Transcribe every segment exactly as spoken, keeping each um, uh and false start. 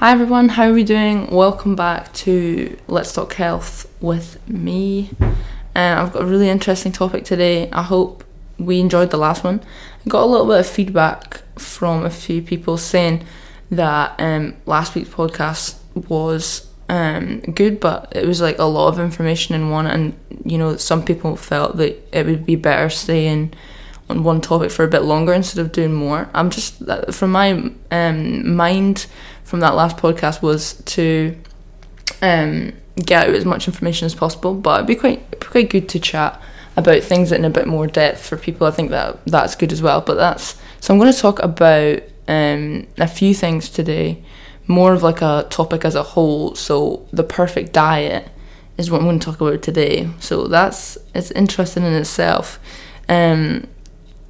Hi everyone, how are we doing? Welcome back to Let's Talk Health with me. And I've got a really interesting topic today. I hope we enjoyed the last one. I got a little bit of feedback from a few people saying that um, last week's podcast was um, good, but it was like a lot of information in one, and you know, some people felt that it would be better staying on one topic for a bit longer instead of doing more. I'm just, from my um, mind from that last podcast was to um, get out as much information as possible, but it'd be quite it'd be quite good to chat about things in a bit more depth for people. I think that that's good as well. But that's, so I'm going to talk about um, a few things today, more of like a topic as a whole. So the perfect diet is what I'm going to talk about today. So that's, it's interesting in itself. Um,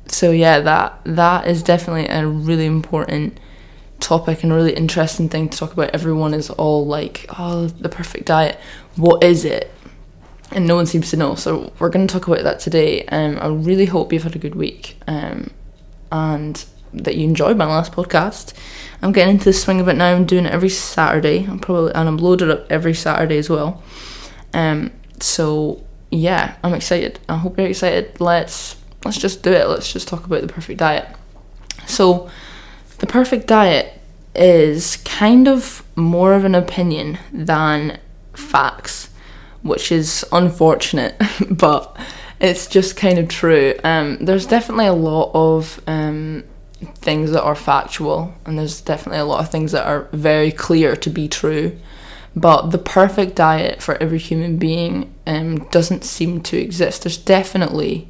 so yeah, that that is definitely a really important topic and a really interesting thing to talk about. Everyone is all like, oh, the perfect diet, what is it? And no one seems to know, so we're going to talk about that today. Um, I really hope you've had a good week um, and that you enjoyed my last podcast. I'm getting into the swing of it now. I'm doing it every Saturday. I'm probably and I'm loaded up every Saturday as well. Um, so yeah, I'm excited. I hope you're excited. Let's let's just do it. Let's just talk about the perfect diet. So the perfect diet is kind of more of an opinion than facts, which is unfortunate, but it's just kind of true. Um, there's definitely a lot of um, things that are factual, and there's definitely a lot of things that are very clear to be true, but the perfect diet for every human being um, doesn't seem to exist. There's definitely,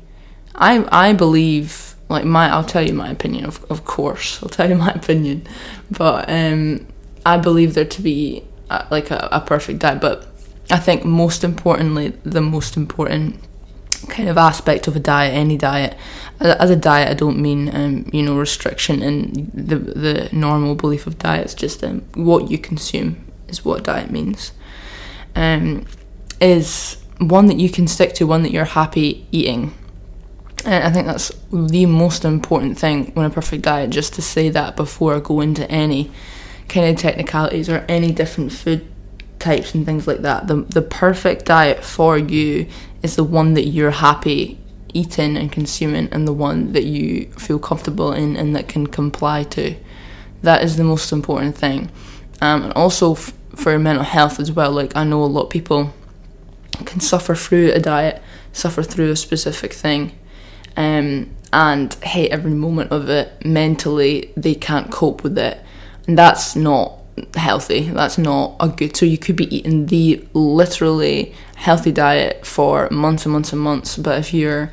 I I believe, like my, I'll tell you my opinion, of of course, I'll tell you my opinion, but um, I believe there to be a, like a, a perfect diet, but I think most importantly, the most important kind of aspect of a diet, any diet, as a diet, I don't mean, um, you know, restriction and the the normal belief of diets, just um, what you consume is what diet means, um, is one that you can stick to, one that you're happy eating. And I think that's the most important thing when a perfect diet, just to say that before I go into any kind of technicalities or any different food types and things like that. The the perfect diet for you is the one that you're happy eating and consuming, and the one that you feel comfortable in and that can comply to. That is the most important thing. Um, and also f- for mental health as well. Like, I know a lot of people can suffer through a diet, suffer through a specific thing, um, and hate every moment of it. Mentally, they can't cope with it. And that's not healthy, that's not a good, so you could be eating the literally healthy diet for months and months and months, but if you're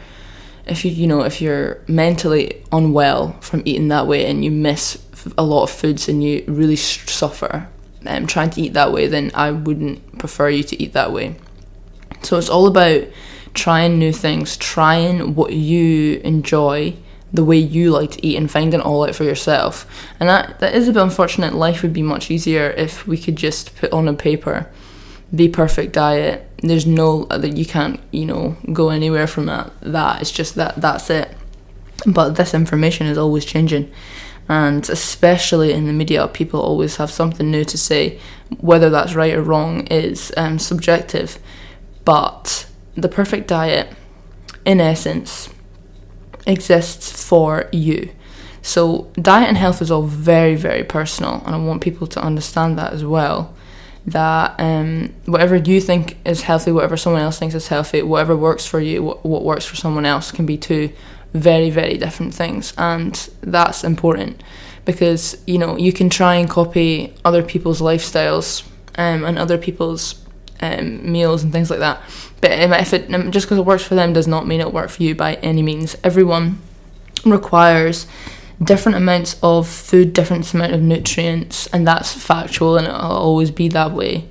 if you you know if you're mentally unwell from eating that way and you miss a lot of foods and you really suffer um, trying to eat that way, then I wouldn't prefer you to eat that way. So it's all about trying new things, trying what you enjoy, the way you like to eat, and finding it all out for yourself. And that, that is a bit unfortunate. Life would be much easier if we could just put on a paper the perfect diet. There's no, that you can't, you know, go anywhere from that. That it's just that that's it. But this information is always changing, and especially in the media, people always have something new to say. Whether that's right or wrong is um, subjective. But the perfect diet, in essence, exists for you. So diet and health is all very, very personal, and I want people to understand that as well, that um whatever you think is healthy, whatever someone else thinks is healthy, whatever works for you, what, what works for someone else can be two very, very different things. And that's important, because you know, you can try and copy other people's lifestyles um, and other people's Um, meals and things like that, but if it, just because it works for them does not mean it works for you by any means. Everyone requires different amounts of food, different amount of nutrients, and that's factual, and it'll always be that way.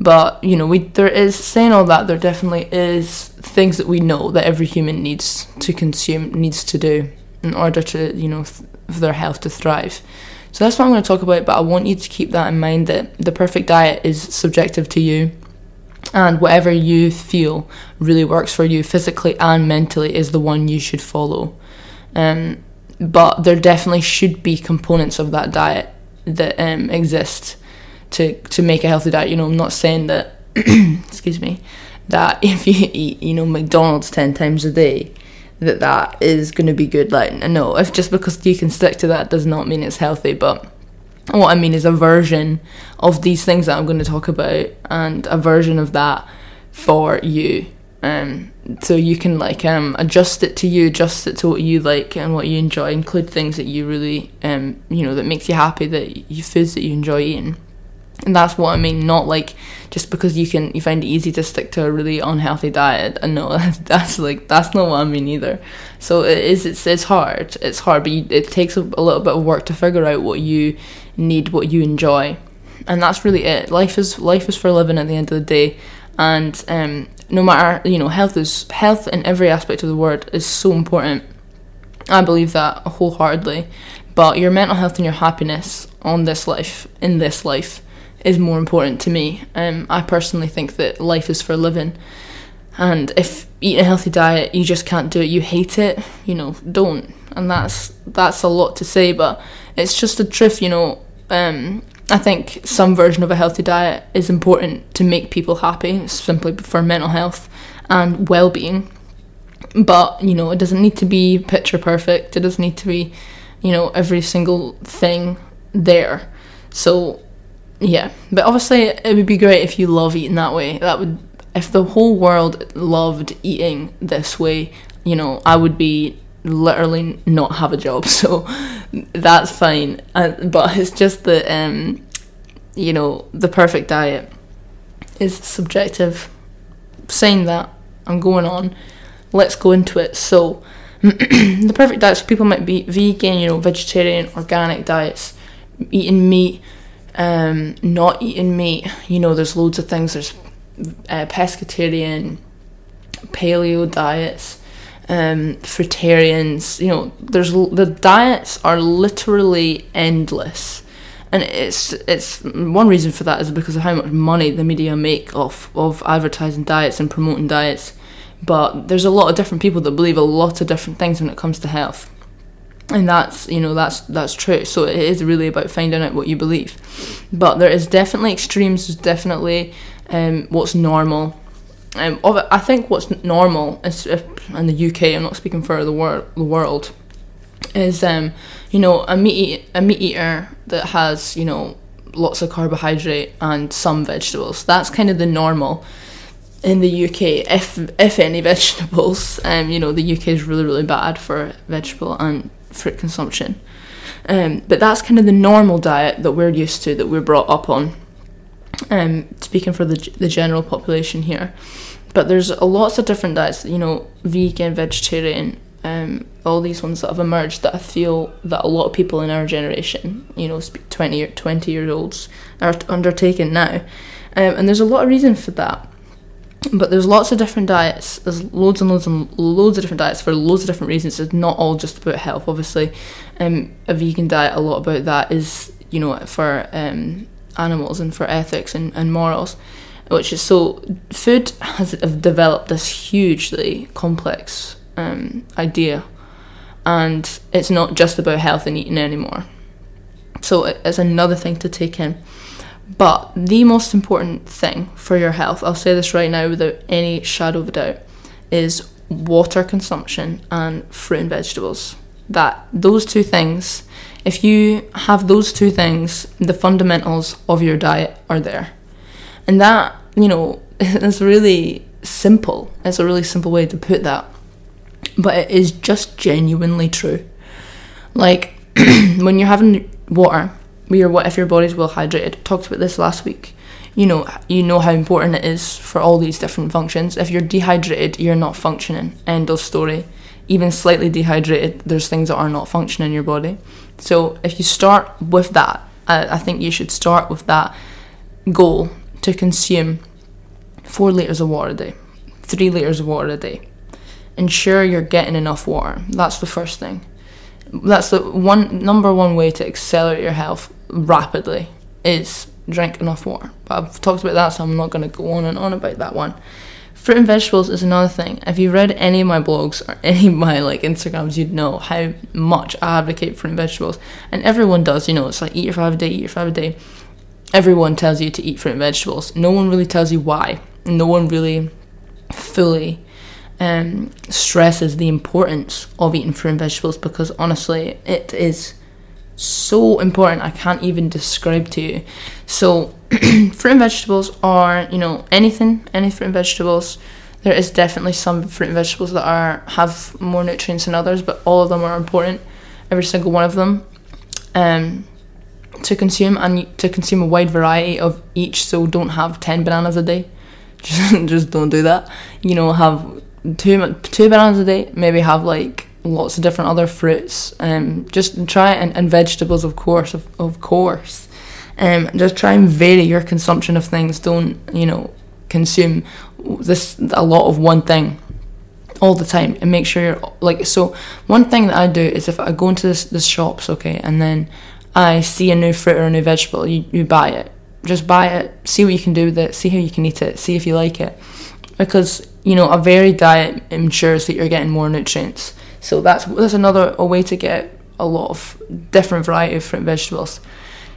But you know, we there is, saying all that, there definitely is things that we know that every human needs to consume, needs to do in order to, you know, th- for their health to thrive. So that's what I'm going to talk about, but I want you to keep that in mind, that the perfect diet is subjective to you. And whatever you feel really works for you physically and mentally is the one you should follow. Um, but there definitely should be components of that diet that um, exist to to make a healthy diet. You know, I'm not saying that excuse me, that if you eat, you know, McDonald's ten times a day, that that is going to be good. Like, no, if just because you can stick to that does not mean it's healthy. But what I mean is a version of these things that I'm going to talk about, and a version of that for you. Um, so you can like um, adjust it to you, adjust it to what you like and what you enjoy. Include things that you really, um, you know, that makes you happy, that you foods that you enjoy eating. And that's what I mean, not like just because you can you find it easy to stick to a really unhealthy diet. And no, that's, that's like that's not what I mean either. So it is it's it's hard, it's hard, but you, it takes a, a little bit of work to figure out what you need, what you enjoy, and that's really it. Life is life is for living at the end of the day, and um, no matter you know, health is health in every aspect of the word is so important. I believe that wholeheartedly, but your mental health and your happiness on this life in this life. Is more important to me. Um, I personally think that life is for living, and if eating a healthy diet, you just can't do it, you hate it, you know, don't. And that's that's a lot to say, but it's just the truth, you know. Um, I think some version of a healthy diet is important to make people happy, simply for mental health and well-being. But, you know, it doesn't need to be picture perfect, it doesn't need to be, you know, every single thing there. So, yeah, but obviously it would be great if you love eating that way. That would, if the whole world loved eating this way, you know, I would be literally not have a job. So that's fine. I, but it's just that, um, you know, the perfect diet is subjective. Saying that, I'm going on. Let's go into it. So the perfect diet, so people might be vegan, you know, vegetarian, organic diets, eating meat. Um, not eating meat, you know, there's loads of things, there's uh, pescatarian, paleo diets, um, fruitarians, you know, there's, the diets are literally endless, and it's, it's, one reason for that is because of how much money the media make off of advertising diets and promoting diets, but there's a lot of different people that believe a lot of different things when it comes to health. And that's, you know, that's that's true. So it is really about finding out what you believe. But there is definitely extremes, there's definitely um, what's normal. Um, I think what's normal is, in the U K, I'm not speaking for the, wor- the world, is, um, you know, a meat, eat- a meat eater that has, you know, lots of carbohydrate and some vegetables. That's kind of the normal in the U K, if if any vegetables. Um, you know, the U K is really, really bad for vegetable and fruit consumption, um, but that's kind of the normal diet that we're used to, that we're brought up on, um, speaking for the the general population here. But there's lots of different diets, you know, vegan, vegetarian, um, all these ones that have emerged that I feel that a lot of people in our generation, you know, twenty, twenty year olds are undertaking now, um, and there's a lot of reason for that. But there's lots of different diets, there's loads and loads and loads of different diets for loads of different reasons. It's not all just about health, obviously. Um, a vegan diet, a lot about that is, you know, for um, animals and for ethics and, and morals, which is, so food has developed this hugely complex um, idea, and it's not just about health and eating anymore. So it's another thing to take in. But the most important thing for your health, I'll say this right now without any shadow of a doubt, is water consumption and fruit and vegetables. That those two things, if you have those two things, the fundamentals of your diet are there. And that, you know, is really simple. It's a really simple way to put that. But it is just genuinely true. Like, when you're having water, Your, if your body's well hydrated, talked about this last week, you know you know how important it is for all these different functions. If you're dehydrated, you're not functioning, end of story. Even slightly dehydrated, there's things that are not functioning in your body. So if you start with that, I, I think you should start with that goal to consume four litres of water a day, three litres of water a day. Ensure you're getting enough water. That's the first thing. That's the one number one way to accelerate your health rapidly, is drink enough water. But I've talked about that, so I'm not going to go on and on about that one. Fruit and vegetables is another thing. If you read any of my blogs or any of my like Instagrams, you'd know how much I advocate fruit and vegetables. And everyone does, you know, it's like eat your five a day, eat your five a day. everyone tells you to eat fruit and vegetables. No one really tells you why. No one really fully um, stresses the importance of eating fruit and vegetables, because honestly, it is so important. I can't even describe to you. So fruit and vegetables are, you know, anything, any fruit and vegetables. There is definitely some fruit and vegetables that are have more nutrients than others, but all of them are important, every single one of them, um, to consume, and to consume a wide variety of each. So don't have ten bananas a day. Just, just don't do that. You know, have two two bananas a day. Maybe have like lots of different other fruits. Um, just try and, and vegetables, of course, of, of course. Um, just try and vary your consumption of things. Don't, you know, consume this a lot of one thing all the time, and make sure you're like. So one thing that I do is, if I go into this, this shops, okay, and then I see a new fruit or a new vegetable, you, you buy it. Just buy it, see what you can do with it, see how you can eat it, see if you like it, because, you know, a varied diet ensures that you're getting more nutrients. So that's that's another a way to get a lot of different variety of fruit and vegetables.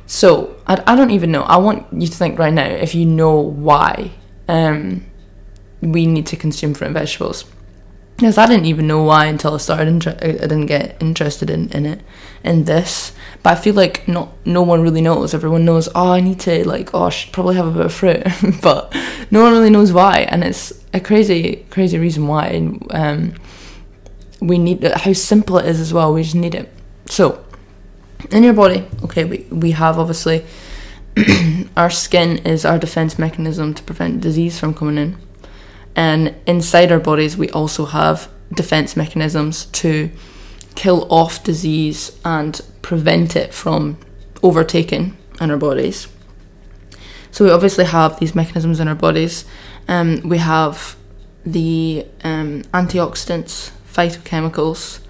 So I, I don't even know, I want you to think right now if you know why um we need to consume fruit and vegetables, because I didn't even know why until I started inter- I didn't get interested in, in it in this but I feel like not no one really knows. Everyone knows, oh, I need to like oh I should probably have a bit of fruit, but no one really knows why, and it's a crazy crazy reason why. And um we need it, how simple it is as well. We just need it. So in your body, okay, we, we have obviously our skin is our defense mechanism to prevent disease from coming in. And inside our bodies, we also have defense mechanisms to kill off disease and prevent it from overtaking in our bodies. So we obviously have these mechanisms in our bodies. Um, we have the um, antioxidants, phytochemicals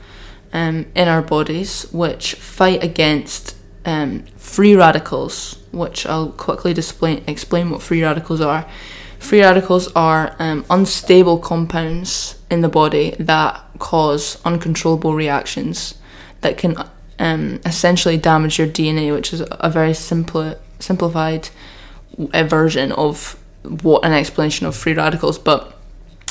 um, in our bodies, which fight against um, free radicals, which I'll quickly display, explain what free radicals are. Free radicals are um, unstable compounds in the body that cause uncontrollable reactions that can um, essentially damage your D N A, which is a very simple, simplified uh, version of what an explanation of free radicals. But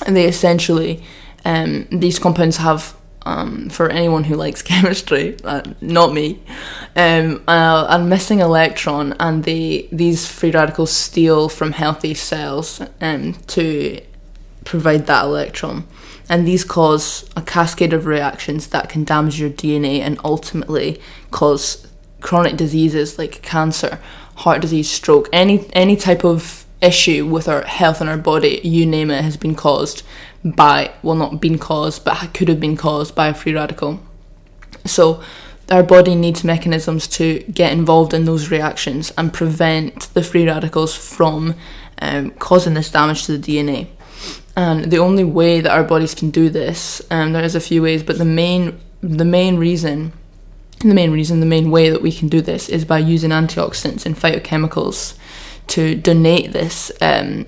they essentially, um, these compounds have, um, for anyone who likes chemistry, uh, not me, um, uh, a missing electron, and they, these free radicals steal from healthy cells um, to provide that electron. And these cause a cascade of reactions that can damage your D N A and ultimately cause chronic diseases like cancer, heart disease, stroke, any any type of issue with our health and our body, you name it, has been caused by, well, not been caused, but could have been caused by a free radical. So our body needs mechanisms to get involved in those reactions and prevent the free radicals from um, causing this damage to the D N A. And the only way that our bodies can do this, and um, there is a few ways, but the main, the main reason, the main reason, the main way that we can do this is by using antioxidants and phytochemicals to donate this um,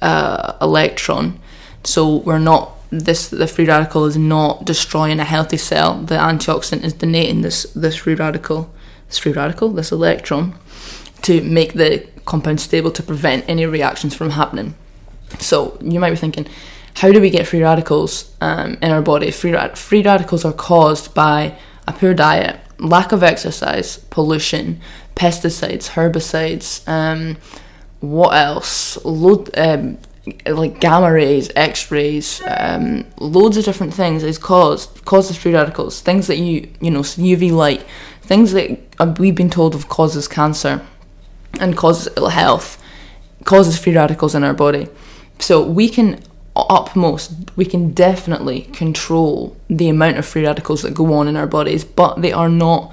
uh, electron. So we're not, this, the free radical is not destroying a healthy cell. The antioxidant is donating this this free radical, this free radical, this electron, to make the compound stable to prevent any reactions from happening. So you might be thinking, how do we get free radicals um, in our body? Free, ra- free radicals are caused by a poor diet, lack of exercise, pollution, pesticides, herbicides, um, what else? Load, um, like gamma rays, X-rays, um, loads of different things is caused causes free radicals. Things that you you know U V light, things that we've been told of causes cancer and causes ill health, causes free radicals in our body. So we can upmost, we can definitely control the amount of free radicals that go on in our bodies, but they are not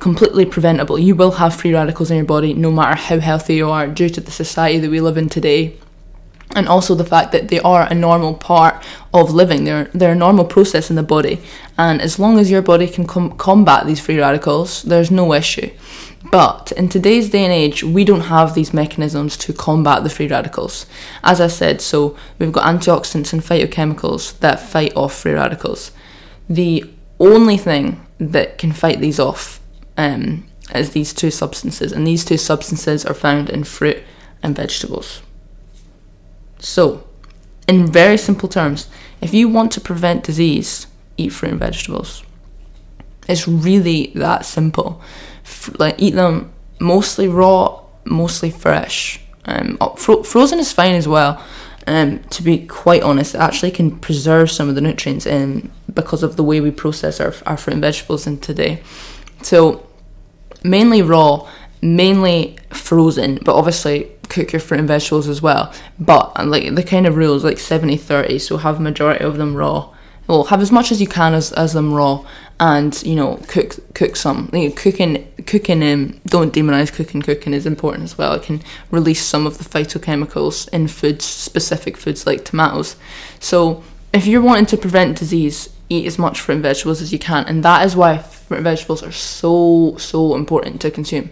completely preventable. You will have free radicals in your body no matter how healthy you are, due to the society that we live in today, and also the fact that they are a normal part of living. They're they're a normal process in the body, and as long as your body can com- combat these free radicals, there's no issue. But in today's day and age, we don't have these mechanisms to combat the free radicals. As I said, so we've got antioxidants and phytochemicals that fight off free radicals. The only thing that can fight these off um, as these two substances, and these two substances are found in fruit and vegetables. So, in very simple terms, if you want to prevent disease, eat fruit and vegetables. It's really that simple. F- like eat them mostly raw, mostly fresh. Um, fro- frozen is fine as well. Um, to be quite honest, it actually can preserve some of the nutrients in because of the way we process our, our fruit and vegetables in today. So, mainly raw, mainly frozen, but obviously cook your fruit and vegetables as well. But like the kind of rules, like seventy thirty, so have majority of them raw. Well, have as much as you can as, as them raw, and you know, cook cook some. You know, cooking cooking um, don't demonize cooking. Cooking is important as well. It can release some of the phytochemicals in foods, specific foods like tomatoes. So if you're wanting to prevent disease, eat as much fruit and vegetables as you can, and that is why fruit and vegetables are so so important to consume.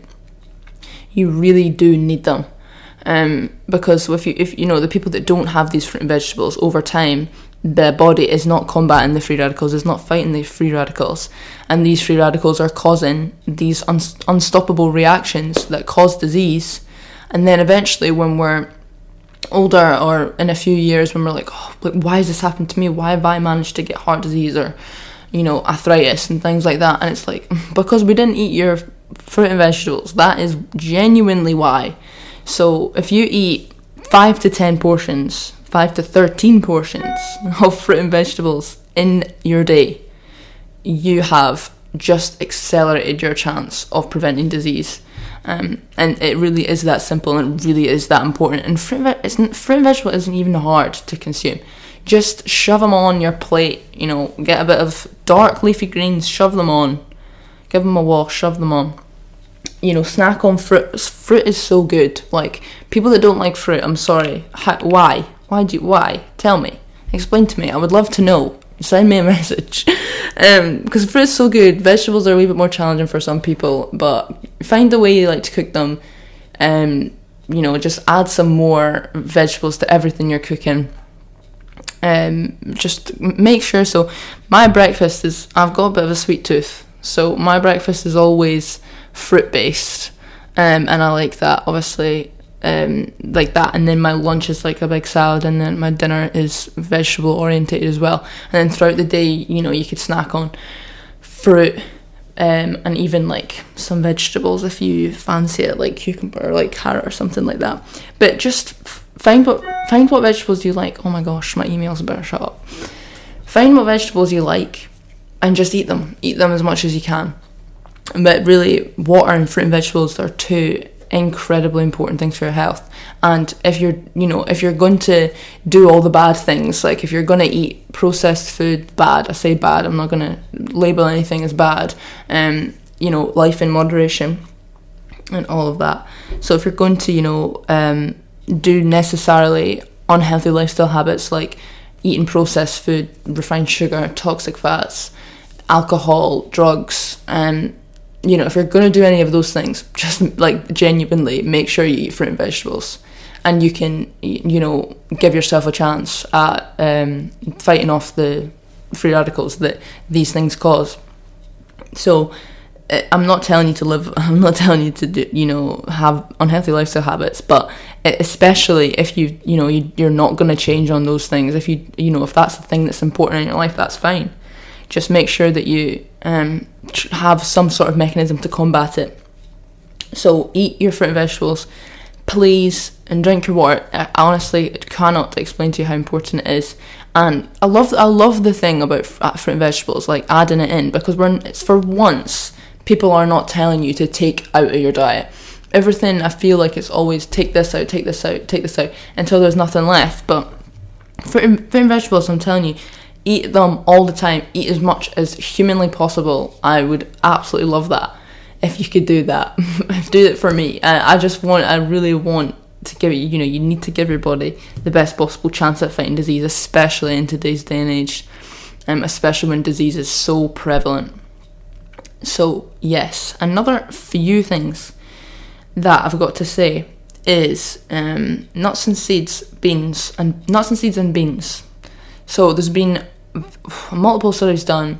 You really do need them. Um, because if you if you know the people that don't have these fruit and vegetables, over time their body is not combating the free radicals, it's not fighting the free radicals, and these free radicals are causing these un- unstoppable reactions that cause disease. And then eventually, when we're older or in a few years, when we're like, oh, like, why has this happened to me? Why have I managed to get heart disease or, you know, arthritis and things like that? And it's like, because we didn't eat your fruit and vegetables. That is genuinely why. So if you eat five to ten portions, five to thirteen portions of fruit and vegetables in your day, you have just accelerated your chance of preventing disease. Um, and it really is that simple, and it really is that important. And fruit and, ve- isn't, fruit and vegetable isn't even hard to consume. Just shove them on your plate, you know, get a bit of dark leafy greens, shove them on, give them a wash, shove them on. You know, snack on fruit. Fruit is so good. Like, people that don't like fruit, I'm sorry, How, why? Why do you, why? Tell me. Explain to me. I would love to know. Send me a message. Because um, fruit is so good. Vegetables are a wee bit more challenging for some people, but find the way you like to cook them. Um, you know, just add some more vegetables to everything you're cooking. Um, just make sure. So my breakfast is, I've got a bit of a sweet tooth, so my breakfast is always fruit based. Um, and I like that, obviously. Um, like that, and then my lunch is like a big salad, and then my dinner is vegetable orientated as well. And then throughout the day, you know, you could snack on fruit um, and even like some vegetables if you fancy it, like cucumber or like carrot or something like that. But just find what find what vegetables you like. Oh my gosh, my emails better shut up. Find what vegetables you like and just eat them. Eat them as much as you can. But really, water and fruit and vegetables are two incredibly important things for your health. And if you're, you know, if you're going to do all the bad things, like if you're going to eat processed food, bad, I say bad, I'm not going to label anything as bad, um, you know, life in moderation and all of that. So if you're going to, you know, um, do necessarily unhealthy lifestyle habits like eating processed food, refined sugar, toxic fats, alcohol, drugs, um, you know, if you're going to do any of those things, just, like, genuinely make sure you eat fruit and vegetables. And you can, you know, give yourself a chance at um, fighting off the free radicals that these things cause. So, I'm not telling you to live, I'm not telling you to, do, you know, have unhealthy lifestyle habits, but especially if you, you know, you, you're not going to change on those things. If you, you know, if that's the thing that's important in your life, that's fine. Just make sure that you um, have some sort of mechanism to combat it. So eat your fruit and vegetables, please, and drink your water. I honestly cannot explain to you how important it is. And I love I love the thing about fruit and vegetables, like adding it in, because we're it's for once people are not telling you to take out of your diet. Everything, I feel like it's always take this out, take this out, take this out, until there's nothing left. But fruit and, fruit and vegetables, I'm telling you, eat them all the time. Eat as much as humanly possible. I would absolutely love that if you could do that. Do it for me. I, I just want, I really want to give it, you know, you need to give your body the best possible chance at fighting disease, especially in today's day and age, um, especially when disease is so prevalent. So, yes, another few things that I've got to say is um, nuts and seeds, beans, and nuts and seeds and beans. So there's been multiple studies done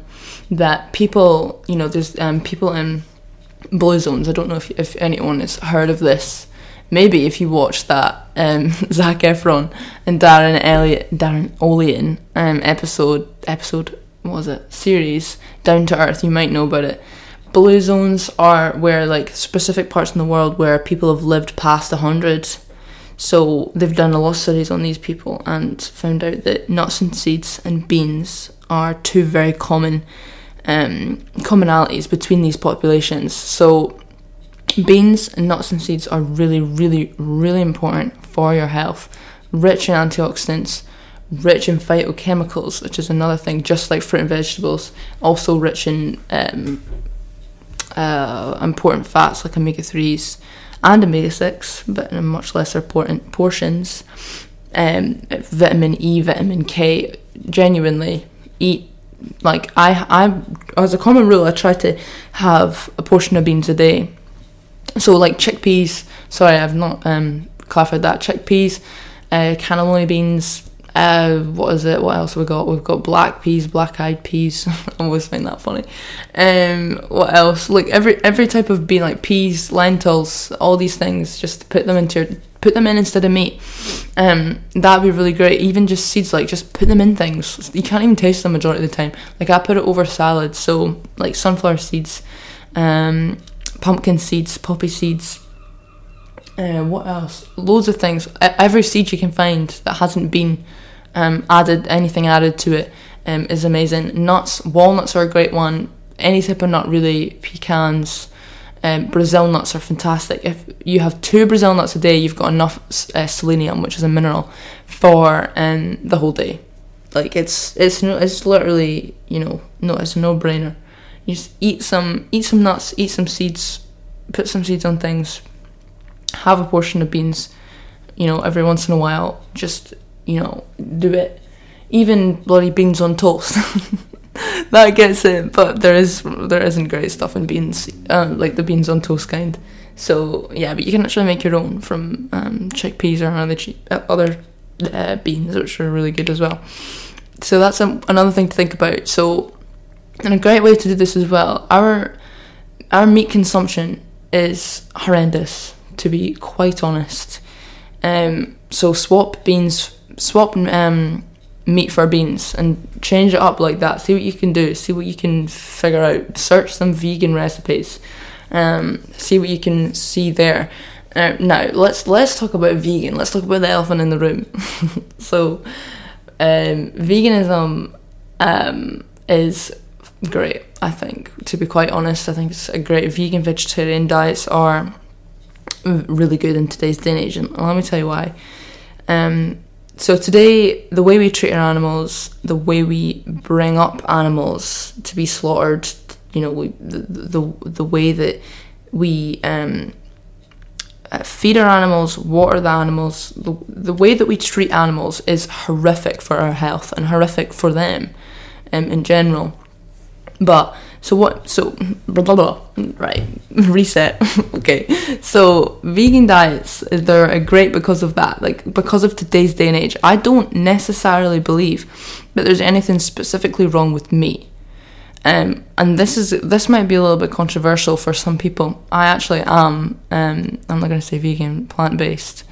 that people, you know, there's um, people in Blue Zones. I don't know if, if anyone has heard of this. Maybe if you watch that um, Zac Efron and Darren Elliott, Darren Olean um, episode, episode, what was it, series, Down to Earth, you might know about it. Blue Zones are where, like, specific parts in the world where people have lived past one hundred. So they've done a lot of studies on these people and found out that nuts and seeds and beans are two very common um, commonalities between these populations. So beans and nuts and seeds are really, really, really important for your health. Rich in antioxidants, rich in phytochemicals, which is another thing, just like fruit and vegetables. Also rich in um, uh, important fats like omega threes and omega six, but in a much lesser important portions. Um, vitamin E, vitamin K, genuinely eat. Like, I, I, as a common rule, I try to have a portion of beans a day. So, like, chickpeas, sorry, I've not um, clarified that. Chickpeas, uh, cannelloni beans, uh, what is it? What else have we got? We've got black peas, black-eyed peas. I always find that funny. Um, what else? Like, every every type of bean, like peas, lentils, all these things, just put them into your, put them in instead of meat. Um, that'd be really great. Even just seeds, like, just put them in things. You can't even taste them majority of the time. Like, I put it over salad, so, like, sunflower seeds, um... pumpkin seeds, poppy seeds, uh, what else? Loads of things. Every seed you can find that hasn't been um, added, anything added to it, um, is amazing. Nuts, walnuts are a great one. Any type of nut, really. Pecans, um, Brazil nuts are fantastic. If you have two Brazil nuts a day, you've got enough uh, selenium, which is a mineral, for um, the whole day. Like, it's it's no, it's literally, you know, no, it's a no-brainer. You just eat some, eat some nuts, eat some seeds, put some seeds on things, have a portion of beans, you know, every once in a while. Just, you know, do it. Even bloody beans on toast, that gets it. But there is, there isn't great stuff in beans, uh, like the beans on toast kind. So yeah, but you can actually make your own from um, chickpeas or other uh, other uh, beans, which are really good as well. So that's um, another thing to think about. So. And a great way to do this as well, our our meat consumption is horrendous, to be quite honest. Um, so swap beans, swap um, meat for beans and change it up like that. See what you can do, see what you can figure out. Search some vegan recipes, um, see what you can see there. Uh, now, let's, let's talk about vegan. Let's talk about the elephant in the room. So, um, veganism um, is... great, I think, to be quite honest. I think it's a great, vegan vegetarian diets are really good in today's day and age, and let me tell you why. Um, so today, the way we treat our animals, the way we bring up animals to be slaughtered, you know, we, the, the the way that we um, feed our animals, water the animals, the, the way that we treat animals is horrific for our health and horrific for them um, in general. But so what so blah, blah, blah, right reset okay so vegan diets, they're great because of that, like because of today's day and age. I don't necessarily believe that there's anything specifically wrong with meat, um and this is this might be a little bit controversial for some people. I actually am um I'm not going to say vegan, plant-based,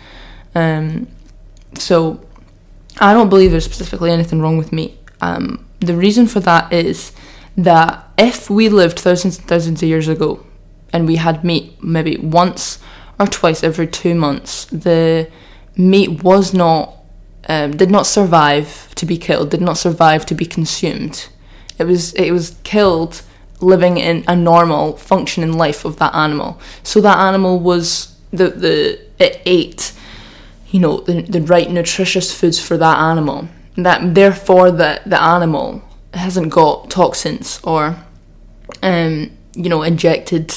um so I don't believe there's specifically anything wrong with meat. Um the reason for that is that if we lived thousands and thousands of years ago and we had meat maybe once or twice every two months, the meat was not, um, did not survive to be killed, did not survive to be consumed. It was, it was killed living in a normal functioning life of that animal. So that animal was, the, the it ate, you know, the, the right nutritious foods for that animal. That therefore the, the animal hasn't got toxins or, um, you know, injected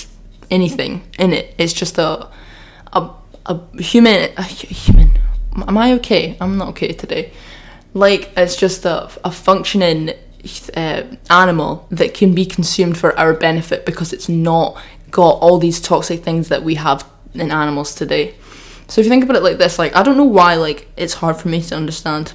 anything in it. It's just a, a, a human, a human. Am I okay? I'm not okay today. Like, it's just a, a functioning uh, animal that can be consumed for our benefit because it's not got all these toxic things that we have in animals today. So if you think about it like this, like, I don't know why, like, it's hard for me to understand.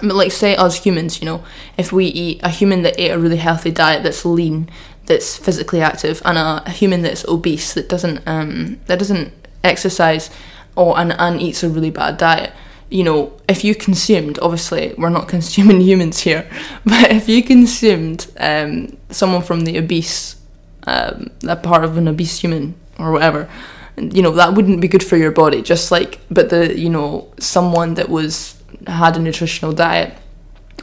But, like, say us humans, you know, if we eat a human that ate a really healthy diet that's lean, that's physically active and a, a human that's obese, that doesn't um, that doesn't exercise, or and, and eats a really bad diet. You know, if you consumed, obviously we're not consuming humans here, but if you consumed um, someone from the obese, um, that part of an obese human or whatever, you know, that wouldn't be good for your body. Just like, but the, you know, someone that was had a nutritional diet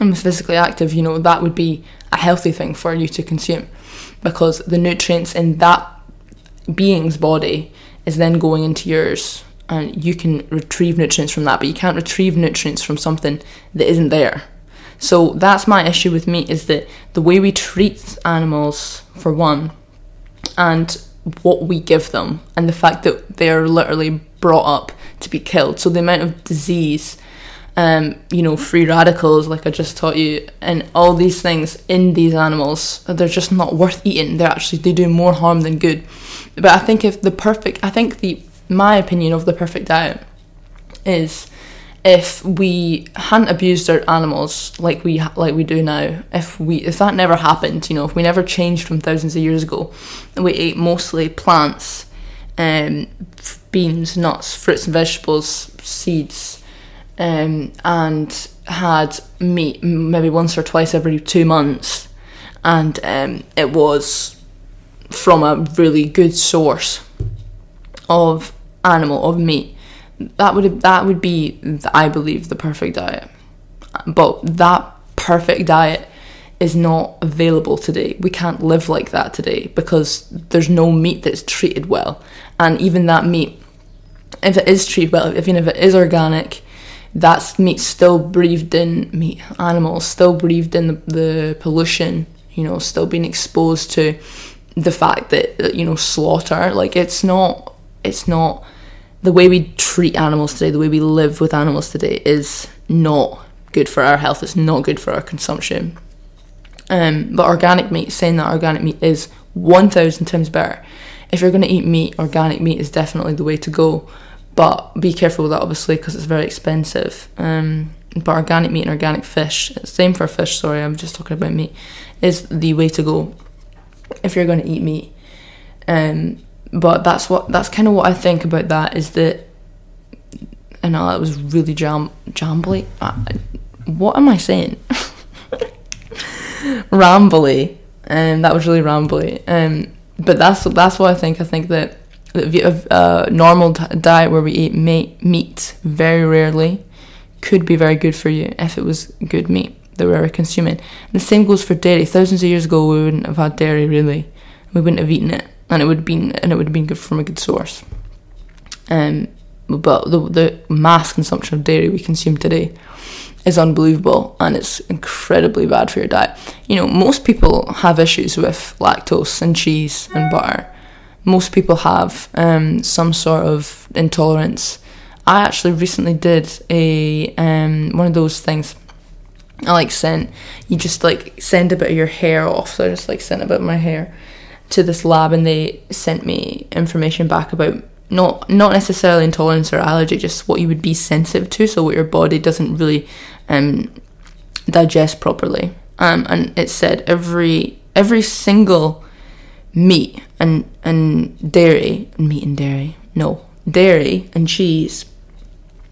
and was physically active, you know, that would be a healthy thing for you to consume, because the nutrients in that being's body is then going into yours. And you can retrieve nutrients from that, but you can't retrieve nutrients from something that isn't there. So that's my issue with meat, is that the way we treat animals, for one, and what we give them, and the fact that they're literally brought up to be killed. So the amount of disease, um, you know, free radicals, like I just taught you, and all these things in these animals, they're just not worth eating. They're actually, they do more harm than good. But I think if the perfect, I think the my opinion of the perfect diet is if we hadn't abused our animals like we like we do now. If we if that never happened, you know, if we never changed from thousands of years ago, and we ate mostly plants, um, beans, nuts, fruits and vegetables, seeds, um, and had meat maybe once or twice every two months, and um, it was from a really good source of animal, of meat, that would that would be, I believe, the perfect diet. But that perfect diet is not available today. We can't live like that today, because there's no meat that's treated well. And even that meat, if it is treated well, even if it is organic, that's meat still breathed in meat, animals still breathed in the, the pollution, you know, still being exposed to the fact that, you know, slaughter, like it's not It's not, the way we treat animals today, the way we live with animals today is not good for our health. It's not good for our consumption. Um, but organic meat, saying that organic meat is one thousand times better. If you're going to eat meat, organic meat is definitely the way to go. But be careful with that, obviously, because it's very expensive. Um, but organic meat and organic fish, same for fish, sorry, I'm just talking about meat, is the way to go if you're going to eat meat. Um... But that's what that's kind of what I think about that, is that, and I know that was really jam jambly. I, what am I saying? rambly, and um, that was really rambly. Um, but that's that's what I think. I think that a uh, normal diet where we eat meat, meat very rarely could be very good for you if it was good meat that we were consuming. And the same goes for dairy. Thousands of years ago, we wouldn't have had dairy. Really, we wouldn't have eaten it. And it would have been, and it would have been good from a good source. Um, but the, the mass consumption of dairy we consume today is unbelievable, and it's incredibly bad for your diet. You know, most people have issues with lactose and cheese and butter. Most people have um, some sort of intolerance. I actually recently did a um, one of those things. I like sent you just like send a bit of your hair off. So I just like sent a bit of my hair to this lab, and they sent me information back about not not necessarily intolerance or allergy, just what you would be sensitive to, so what your body doesn't really um, digest properly. Um, and it said every every single meat and and dairy, meat and dairy, no, dairy and cheese,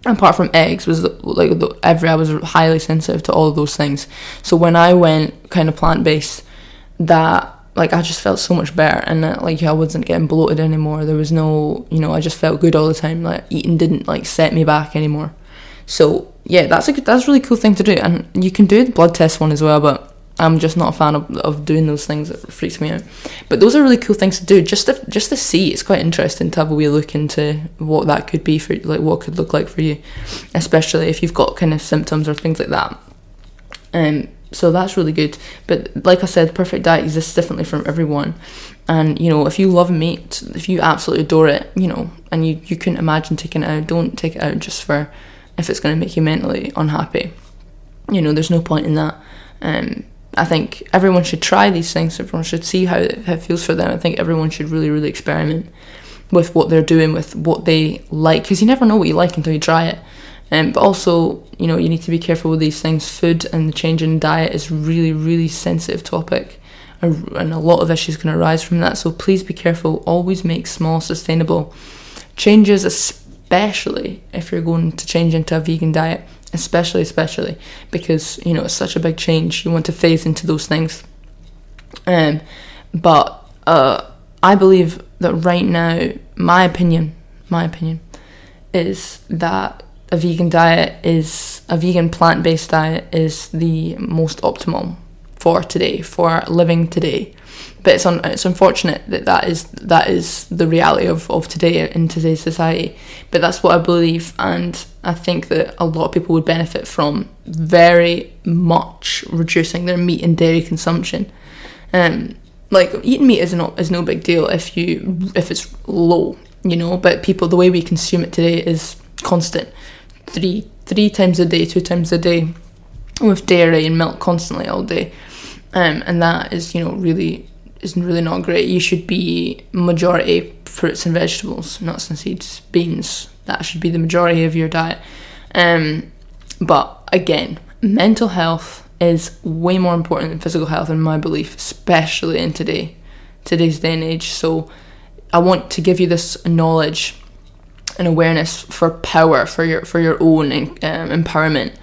apart from eggs, was like the, every I was highly sensitive to all of those things. So when I went kind of plant-based, that, like, I just felt so much better, and uh, like I wasn't getting bloated anymore. There was no, you know, I just felt good all the time. Like eating didn't like set me back anymore. So yeah, that's a good, that's a really cool thing to do, and you can do the blood test one as well. But I'm just not a fan of, of doing those things. It freaks me out. But those are really cool things to do. Just to just to see, it's quite interesting to have a wee look into what that could be for, like what it could look like for you, especially if you've got kind of symptoms or things like that. Um. So that's really good. But like I said, perfect diet exists differently from everyone. And, you know, if you love meat, if you absolutely adore it, you know, and you, you couldn't imagine taking it out, don't take it out just for if it's going to make you mentally unhappy. You know, there's no point in that. Um, I think everyone should try these things. Everyone should see how it, how it feels for them. I think everyone should really, really experiment with what they're doing, with what they like. Because you never know what you like until you try it. Um, but also, you know, you need to be careful with these things. Food and the change in diet is really, really sensitive topic. and a lot of issues can arise from that. So please be careful. Always make small, sustainable changes, especially if you're going to change into a vegan diet. Especially, especially, because, you know, it's such a big change. You want to phase into those things. Um, but uh, I believe that right now, my opinion, my opinion, is that a vegan diet is, a vegan plant-based diet is the most optimal for today, for living today. But it's un- it's unfortunate that that is, that is the reality of, of today, in today's society. But that's what I believe, and I think that a lot of people would benefit from very much reducing their meat and dairy consumption. Um, like, eating meat is not is no big deal if you if it's low, you know, but people, the way we consume it today is constant. Three three times a day, two times a day, with dairy and milk constantly all day. Um, and that is, you know, really, is really not great. You should be majority fruits and vegetables, nuts and seeds, beans. That should be the majority of your diet. Um, but again, mental health is way more important than physical health, in my belief, especially in today, today's day and age. So I want to give you this knowledge and awareness for power, for your for your own um, empowerment.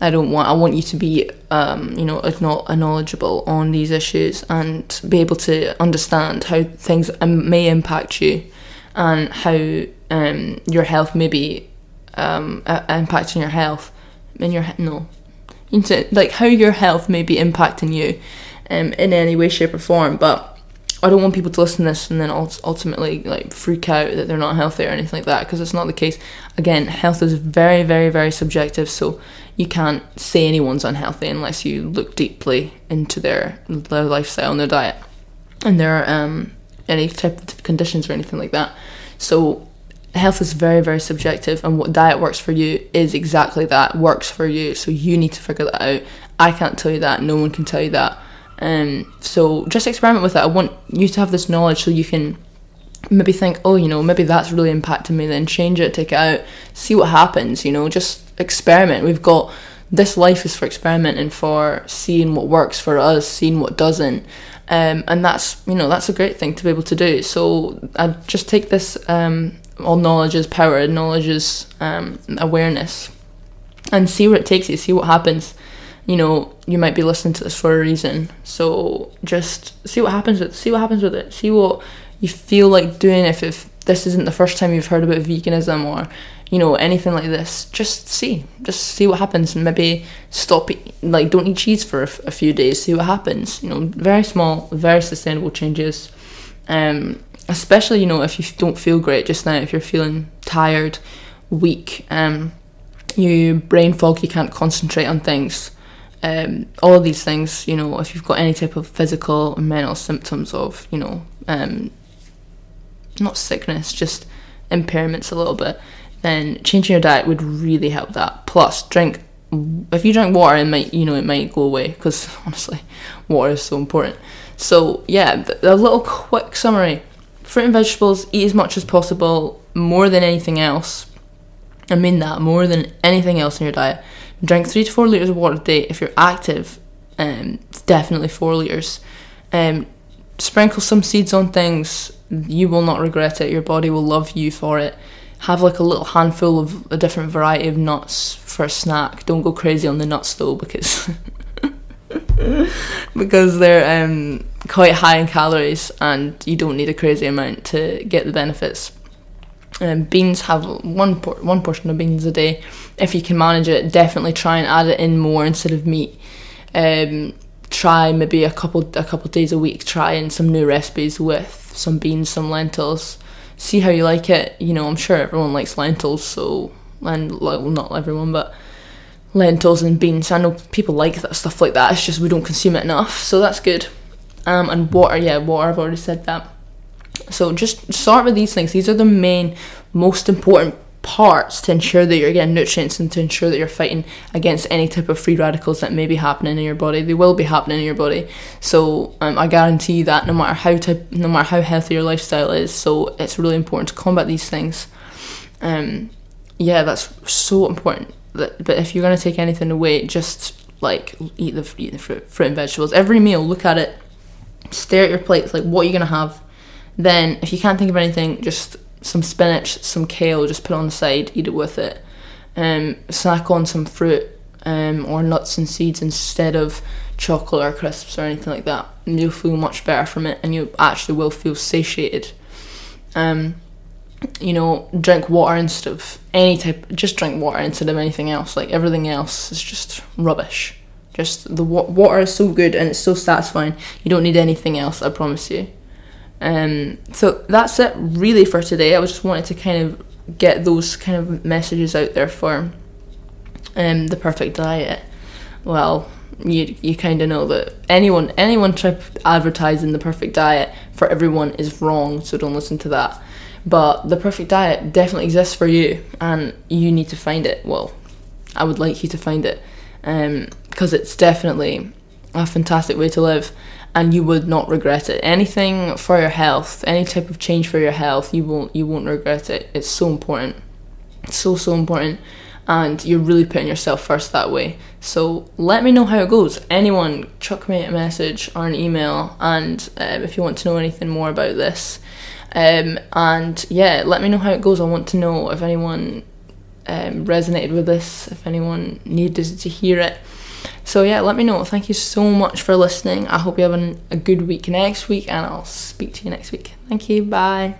I don't want. I want you to be, um, you know, knowledgeable on these issues and be able to understand how things may impact you, and how um, your health may be um, impacting your health. In your no, into like how your health may be impacting you, um, in any way, shape, or form. But I don't want people to listen to this and then ultimately like freak out that they're not healthy or anything like that, because it's not the case. Again, health is very, very, very subjective. So you can't say anyone's unhealthy unless you look deeply into their, their lifestyle and their diet and their um, any type of conditions or anything like that. So health is very, very subjective, and what diet works for you is exactly that, works for you. So you need to figure that out. I can't tell you that. No one can tell you that. Um, so just experiment with it. I want you to have this knowledge so you can maybe think, oh, you know, maybe that's really impacting me, then change it, take it out, see what happens, you know, just experiment. We've got, this life is for experimenting, for seeing what works for us, seeing what doesn't, um, and that's, you know, that's a great thing to be able to do. So I just take this, um, all knowledge is power, knowledge is um, awareness, and see where it takes you, see what happens. You know, you might be listening to this for a reason, so just see what happens with, see what happens with it, see what you feel like doing. If, if this isn't the first time you've heard about veganism or, you know, anything like this, just see, just see what happens. Maybe stop, like, don't eat cheese for a, f- a few days, see what happens. You know, very small, very sustainable changes. Um, especially, you know, if you don't feel great just now, if you're feeling tired, weak, um, you brain fog, you can't concentrate on things. Um, all of these things, you know, if you've got any type of physical and mental symptoms of, you know, um, not sickness, just impairments a little bit, then changing your diet would really help that. Plus, drink, if you drink water, it might, you know, it might go away, because honestly, water is so important. So yeah, a little quick summary: fruit and vegetables, eat as much as possible, more than anything else. I mean that, more than anything else in your diet. Drink three to four litres of water a day. If you're active, um, definitely four litres. Um, sprinkle some seeds on things. You will not regret it. Your body will love you for it. Have like a little handful of a different variety of nuts for a snack. Don't go crazy on the nuts though, because because they're um, quite high in calories, and you don't need a crazy amount to get the benefits. Um, beans, have one por- one portion of beans a day. If you can manage it, definitely try and add it in more instead of meat. Um, try maybe a couple a couple days a week, trying some new recipes with some beans, some lentils. See how you like it. You know, I'm sure everyone likes lentils, so, and well, not everyone, but lentils and beans. I know people like that stuff like that. It's just we don't consume it enough, so that's good. Um, and water, yeah, water. I've already said that. So just start with these things. These are the main, most important parts to ensure that you're getting nutrients and to ensure that you're fighting against any type of free radicals that may be happening in your body. They will be happening in your body. So um, I guarantee you that no matter how type, no matter how healthy your lifestyle is. So it's really important to combat these things. Um, yeah, that's so important. But if you're going to take anything away, just like eat the eat the fruit, fruit and vegetables every meal. Look at it. stare at your plates, like, what are you going to have? Then, if you can't think of anything, just some spinach, some kale, just put it on the side, eat it with it. Um, snack on some fruit um, or nuts and seeds instead of chocolate or crisps or anything like that. And you'll feel much better from it, and you actually will feel satiated. Um, you know, drink water instead of any type, just drink water instead of anything else. Like, everything else is just rubbish. Just the wa- water is so good and it's so satisfying. You don't need anything else, I promise you. Um, so that's it really for today. I was just wanted to kind of get those kind of messages out there for um, the perfect diet. Well, you you kind of know that anyone anyone try advertising the perfect diet for everyone is wrong, so don't listen to that. But the perfect diet definitely exists for you, and you need to find it. Well, I would like you to find it, um, because it's definitely a fantastic way to live. And you would not regret it. Anything for your health, any type of change for your health, you won't you won't regret it. It's so important. It's so, so important. And you're really putting yourself first that way. So let me know how it goes. Anyone, chuck me a message or an email. And um, if you want to know anything more about this. Um, and yeah, let me know how it goes. I want to know if anyone um, resonated with this, if anyone needed to hear it. So yeah, let me know. Thank you so much for listening. I hope you have an, a good week next week, and I'll speak to you next week. Thank you. Bye.